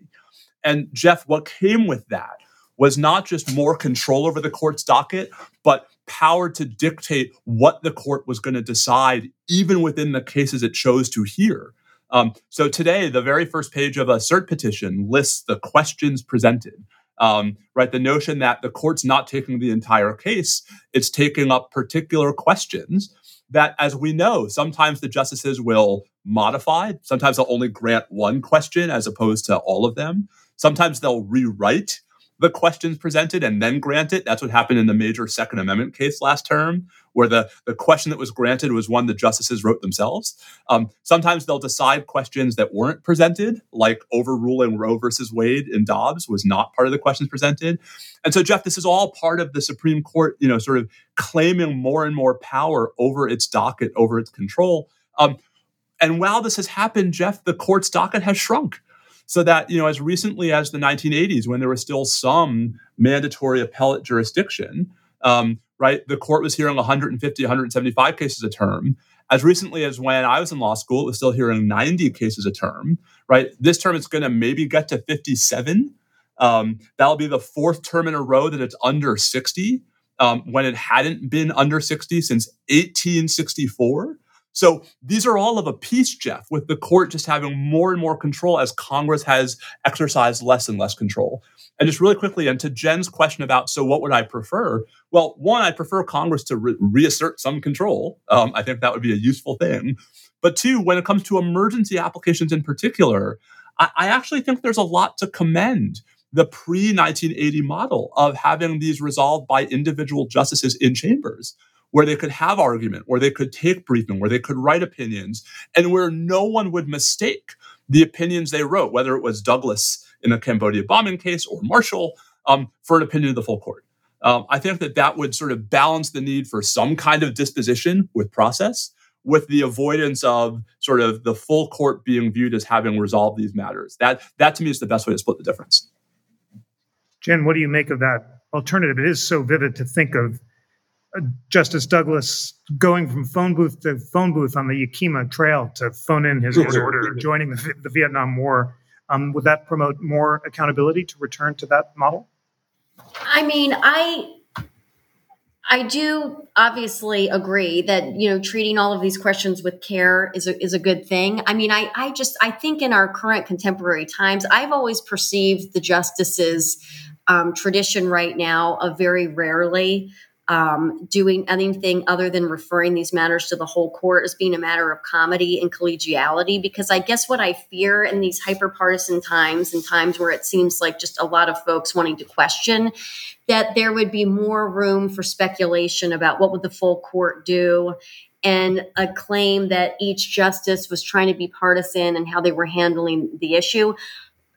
And Jeff, what came with that was not just more control over the court's docket, but power to dictate what the court was going to decide, even within the cases it chose to hear. Um, so today, the very first page of a cert petition lists the questions presented, um, right? The notion that the court's not taking the entire case, it's taking up particular questions that, as we know, sometimes the justices will modify. Sometimes they'll only grant one question as opposed to all of them. Sometimes they'll rewrite the questions presented and then grant it. That's what happened in the major Second Amendment case last term, where the, the question that was granted was one the justices wrote themselves. Um, sometimes they'll decide questions that weren't presented, like overruling Roe versus Wade in Dobbs was not part of the questions presented. And so, Jeff, this is all part of the Supreme Court, you know, sort of claiming more and more power over its docket, over its control. Um, and while this has happened, Jeff, the court's docket has shrunk. So that, you know, as recently as the nineteen eighties, when there was still some mandatory appellate jurisdiction, um, right, the court was hearing one hundred fifty, one hundred seventy-five cases a term. As recently as when I was in law school, it was still hearing ninety cases a term, right? This term it's going to maybe get to fifty-seven. Um, that'll be the fourth term in a row that it's under sixty, um, when it hadn't been under sixty since eighteen sixty-four. So these are all of a piece, Jeff, with the court just having more and more control as Congress has exercised less and less control. And just really quickly, and to Jen's question about, so what would I prefer? Well, one, I prefer Congress to re- reassert some control. Um, I think that would be a useful thing. But two, when it comes to emergency applications in particular, I, I actually think there's a lot to commend the pre-nineteen eighty model of having these resolved by individual justices in chambers, where they could have argument, where they could take briefing, where they could write opinions, and where no one would mistake the opinions they wrote, whether it was Douglas in a Cambodia bombing case or Marshall, um, for an opinion of the full court. Um, I think that that would sort of balance the need for some kind of disposition with process, with the avoidance of sort of the full court being viewed as having resolved these matters. That, that to me is the best way to split the difference. Jen, what do you make of that alternative? It is so vivid to think of Justice Douglas going from phone booth to phone booth on the Yakima Trail to phone in his order joining the, the Vietnam War. Um, would that promote more accountability to return to that model? I mean, I I do obviously agree that, you know, treating all of these questions with care is a, is a good thing. I mean, I, I just I think in our current contemporary times, I've always perceived the justices' um, tradition right now of very rarely Um, doing anything other than referring these matters to the whole court as being a matter of comedy and collegiality, because I guess what I fear in these hyper-partisan times and times where it seems like just a lot of folks wanting to question, that there would be more room for speculation about what would the full court do, and a claim that each justice was trying to be partisan and how they were handling the issue.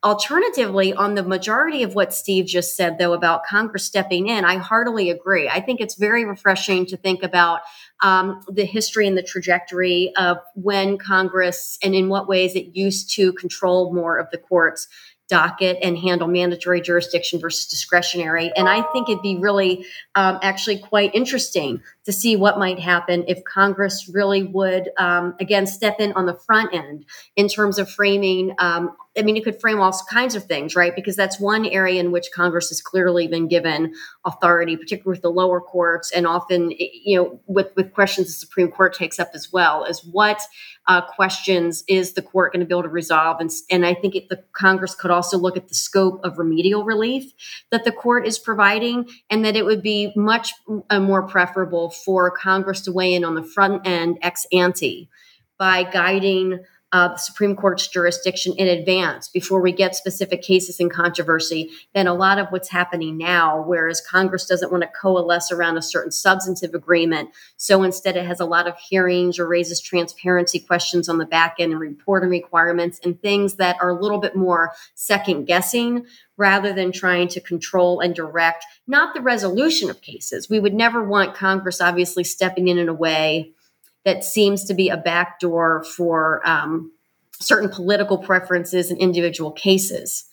Alternatively, on the majority of what Steve just said, though, about Congress stepping in, I heartily agree. I think it's very refreshing to think about um, the history and the trajectory of when Congress and in what ways it used to control more of the court's docket and handle mandatory jurisdiction versus discretionary. And I think it'd be really um, actually quite interesting to see what might happen if Congress really would, um, again, step in on the front end in terms of framing. Um, I mean, it could frame all kinds of things, right? Because that's one area in which Congress has clearly been given authority, particularly with the lower courts, and often, you know, with, with questions the Supreme Court takes up as well, is what uh, questions is the court going to be able to resolve? And, and I think it, the Congress could also look at the scope of remedial relief that the court is providing, and that it would be much uh, more preferable for Congress to weigh in on the front end ex ante by guiding uh, the Supreme Court's jurisdiction in advance before we get specific cases and controversy than a lot of what's happening now, whereas Congress doesn't want to coalesce around a certain substantive agreement. So instead it has a lot of hearings or raises transparency questions on the back end and reporting requirements and things that are a little bit more second guessing, rather than trying to control and direct, not the resolution of cases. We would never want Congress obviously stepping in in a way that seems to be a backdoor for um, certain political preferences in individual cases,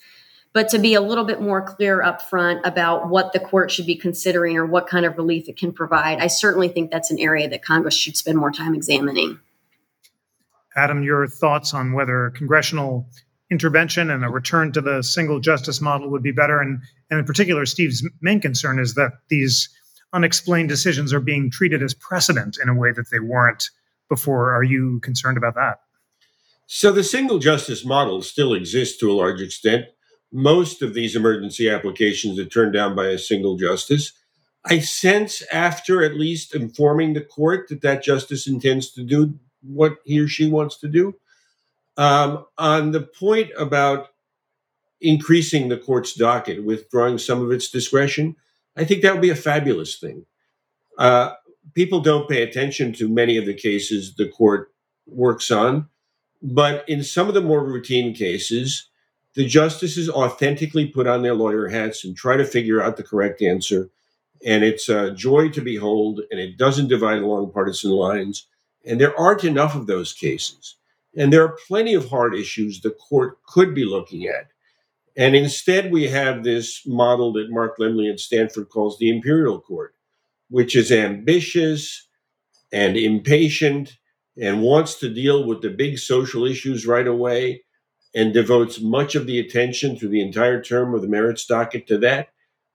but to be a little bit more clear up front about what the court should be considering or what kind of relief it can provide. I certainly think that's an area that Congress should spend more time examining. Adam, your thoughts on whether congressional intervention and a return to the single justice model would be better. And, and in particular, Steve's main concern is that these unexplained decisions are being treated as precedent in a way that they weren't before. Are you concerned about that? So the single justice model still exists to a large extent. Most of these emergency applications are turned down by a single justice. I sense after at least informing the court that that justice intends to do what he or she wants to do. Um, on the point about increasing the court's docket, withdrawing some of its discretion, I think that would be a fabulous thing. Uh, people don't pay attention to many of the cases the court works on, but in some of the more routine cases, the justices authentically put on their lawyer hats and try to figure out the correct answer. And it's a joy to behold, and it doesn't divide along partisan lines. And there aren't enough of those cases. And there are plenty of hard issues the court could be looking at. And instead, we have this model that Mark Lemley at Stanford calls the imperial court, which is ambitious and impatient and wants to deal with the big social issues right away and devotes much of the attention through the entire term of the merits docket to that.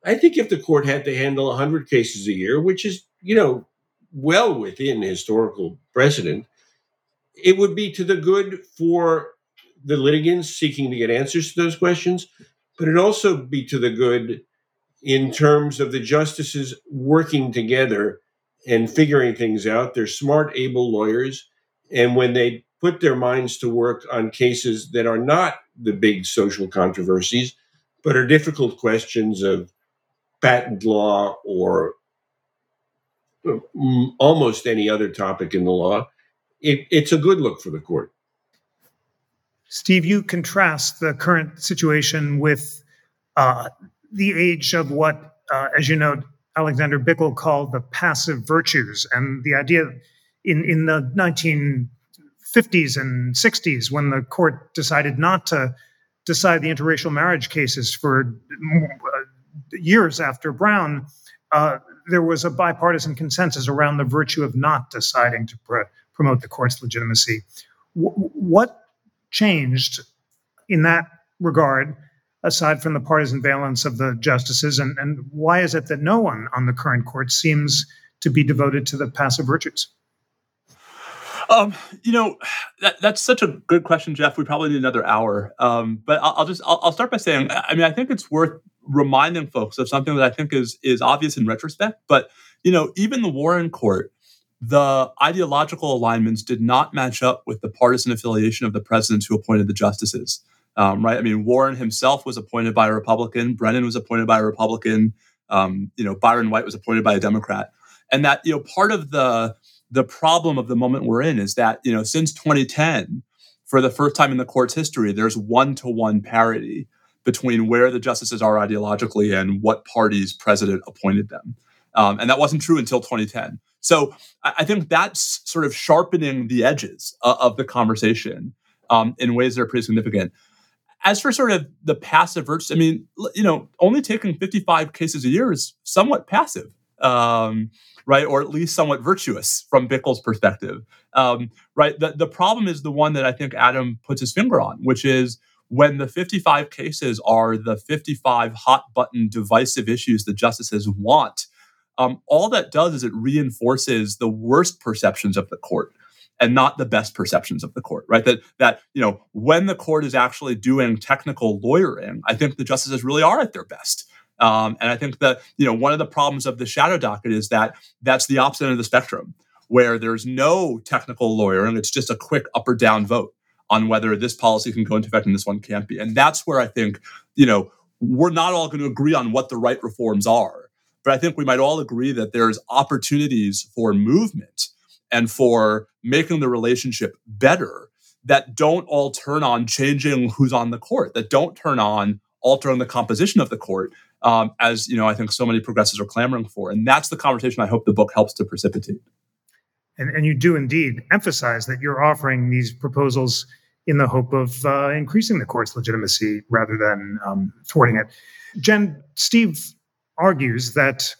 I think if the court had to handle one hundred cases a year, which is, you know, well within historical precedent, it would be to the good for the litigants seeking to get answers to those questions, but it'd also be to the good in terms of the justices working together and figuring things out. They're smart, able lawyers, and when they put their minds to work on cases that are not the big social controversies, but are difficult questions of patent law or almost any other topic in the law, it, it's a good look for the court. Steve, you contrast the current situation with uh, the age of what, uh, as you know, Alexander Bickel called the passive virtues, and the idea in, in the nineteen fifties and sixties when the court decided not to decide the interracial marriage cases for years after Brown, uh, there was a bipartisan consensus around the virtue of not deciding to pr- promote the court's legitimacy. W- what changed in that regard, aside from the partisan valence of the justices, and, and why is it that no one on the current court seems to be devoted to the passive virtues? Um, you know, that, that's such a good question, Jeff. We probably need another hour. Um, but I'll, I'll just I'll, I'll start by saying, I mean, I think it's worth reminding folks of something that I think is is obvious in retrospect. But, you know, even the Warren Court, the ideological alignments did not match up with the partisan affiliation of the presidents who appointed the justices. Um, right? I mean, Warren himself was appointed by a Republican. Brennan was appointed by a Republican. Um, you know, Byron White was appointed by a Democrat. And that, you know, part of the the problem of the moment we're in is that, you know, since twenty ten, for the first time in the court's history, there's one-to-one parity between where the justices are ideologically and what party's president appointed them. Um, and that wasn't true until twenty ten. So I, I think that's sort of sharpening the edges uh, of the conversation um, in ways that are pretty significant. As for sort of the passive virtues, I mean, you know, only taking fifty-five cases a year is somewhat passive. Um, right, or at least somewhat virtuous from Bickel's perspective, um, right? The, the problem is the one that I think Adam puts his finger on, which is when the fifty-five cases are the fifty-five hot-button divisive issues the justices want, um, all that does is it reinforces the worst perceptions of the court and not the best perceptions of the court, right? That, that you know, when the court is actually doing technical lawyering, I think the justices really are at their best. Um, and I think that, you know, one of the problems of the shadow docket is that that's the opposite end of the spectrum, where there's no technical lawyering, and it's just a quick up or down vote on whether this policy can go into effect and this one can't be. And that's where I think, you know, we're not all going to agree on what the right reforms are. But I think we might all agree that there's opportunities for movement and for making the relationship better that don't all turn on changing who's on the court, that don't turn on altering the composition of the court. Um, as you know, I think so many progressives are clamoring for. And that's the conversation I hope the book helps to precipitate. And, and you do indeed emphasize that you're offering these proposals in the hope of uh, increasing the court's legitimacy rather than um, thwarting it. Jen, Steve argues that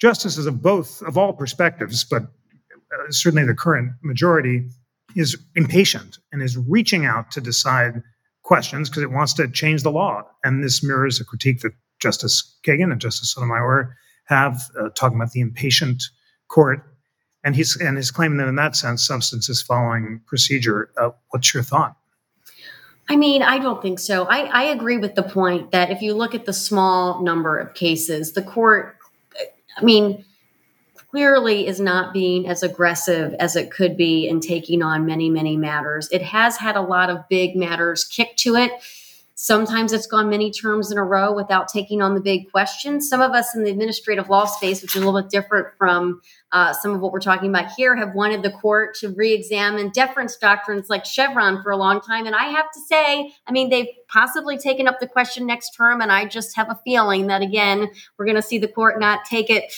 justices of both, of all perspectives, but uh, certainly the current majority, is impatient and is reaching out to decide questions because it wants to change the law. And this mirrors a critique that Justice Kagan and Justice Sotomayor have, uh, talking about the impatient court, and he's and his claim that in that sense, substance is following procedure. Uh, what's your thought? I mean, I don't think so. I, I agree with the point that if you look at the small number of cases, the court, I mean, clearly is not being as aggressive as it could be in taking on many, many matters. It has had a lot of big matters kicked to it. Sometimes it's gone many terms in a row without taking on the big questions. Some of us in the administrative law space, which is a little bit different from uh, some of what we're talking about here, have wanted the court to reexamine deference doctrines like Chevron for a long time. And I have to say, I mean, they've possibly taken up the question next term. And I just have a feeling that, again, we're going to see the court not take it,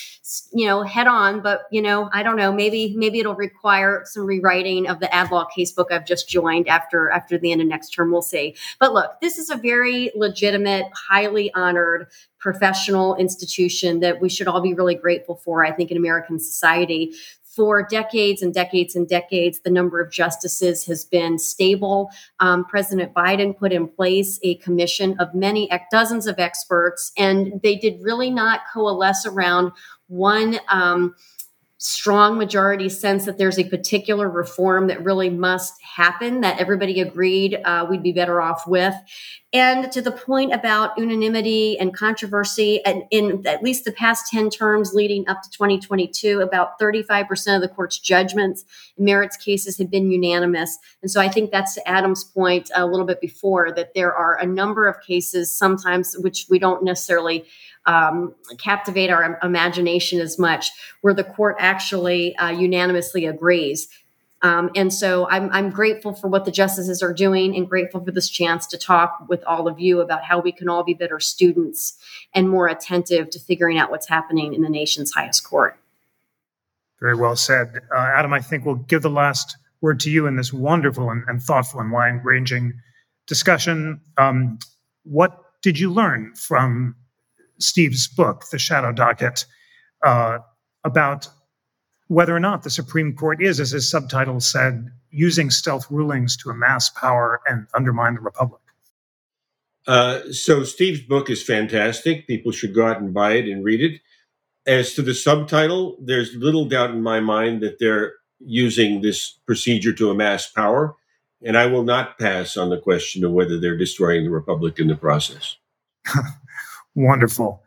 you know, head on. But, you know, I don't know, maybe maybe it'll require some rewriting of the Adlaw casebook I've just joined after after the end of next term. We'll see. But look, this is a very legitimate, highly honored professional institution that we should all be really grateful for, I think, in American society. For decades and decades and decades, the number of justices has been stable. Um, President Biden put in place a commission of many, dozens of experts, and they did really not coalesce around one um, strong majority sense that there's a particular reform that really must happen, that everybody agreed uh, we'd be better off with. And to the point about unanimity and controversy, and in at least the past ten terms leading up to twenty twenty-two, about thirty-five percent of the court's judgments in merits cases had been unanimous. And so I think that's to Adam's point a little bit before, that there are a number of cases sometimes which we don't necessarily um, captivate our imagination as much, where the court actually uh, unanimously agrees. Um, and so I'm, I'm grateful for what the justices are doing, and grateful for this chance to talk with all of you about how we can all be better students and more attentive to figuring out what's happening in the nation's highest court. Very well said. Uh, Adam, I think we'll give the last word to you in this wonderful and, and thoughtful and wide-ranging discussion. Um, what did you learn from Steve's book, The Shadow Docket, uh, about whether or not the Supreme Court is, as his subtitle said, using stealth rulings to amass power and undermine the republic? Uh, so Steve's book is fantastic. People should go out and buy it and read it. As to the subtitle, there's little doubt in my mind that they're using this procedure to amass power, and I will not pass on the question of whether they're destroying the republic in the process. Wonderful.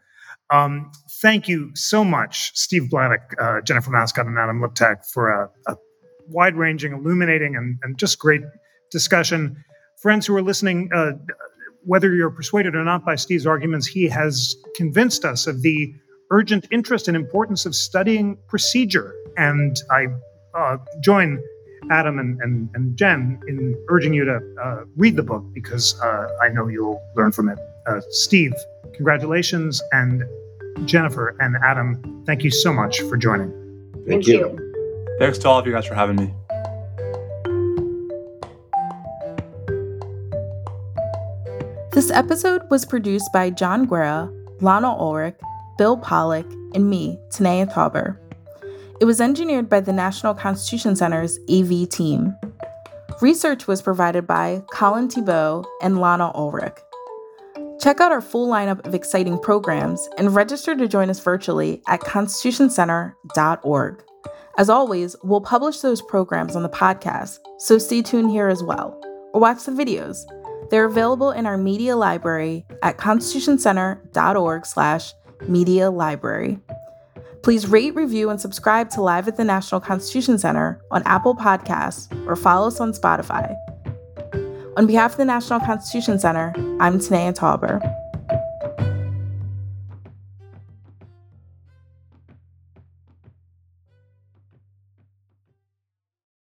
Um, Thank you so much, Steve Vladeck, uh, Jennifer Mascott, and Adam Liptak for a, a wide-ranging, illuminating, and, and just great discussion. Friends who are listening, uh, whether you're persuaded or not by Steve's arguments, he has convinced us of the urgent interest and importance of studying procedure. And I uh, join Adam and, and, and Jen in urging you to uh, read the book, because uh, I know you'll learn from it. Uh, Steve, congratulations, and Jennifer and Adam, thank you so much for joining. Thank, thank you. you. Thanks to all of you guys for having me. This episode was produced by John Guerra, Lana Ulrich, Bill Pollack, and me, Tanya Thalber. It was engineered by the National Constitution Center's A V team. Research was provided by Colin Thibault and Lana Ulrich. Check out our full lineup of exciting programs and register to join us virtually at constitution center dot org. As always, we'll publish those programs on the podcast, so stay tuned here as well, or watch the videos. They're available in our media library at constitution center dot org slash media library. Please rate, review, and subscribe to Live at the National Constitution Center on Apple Podcasts, or follow us on Spotify. On behalf of the National Constitution Center, I'm Tanya Thalber.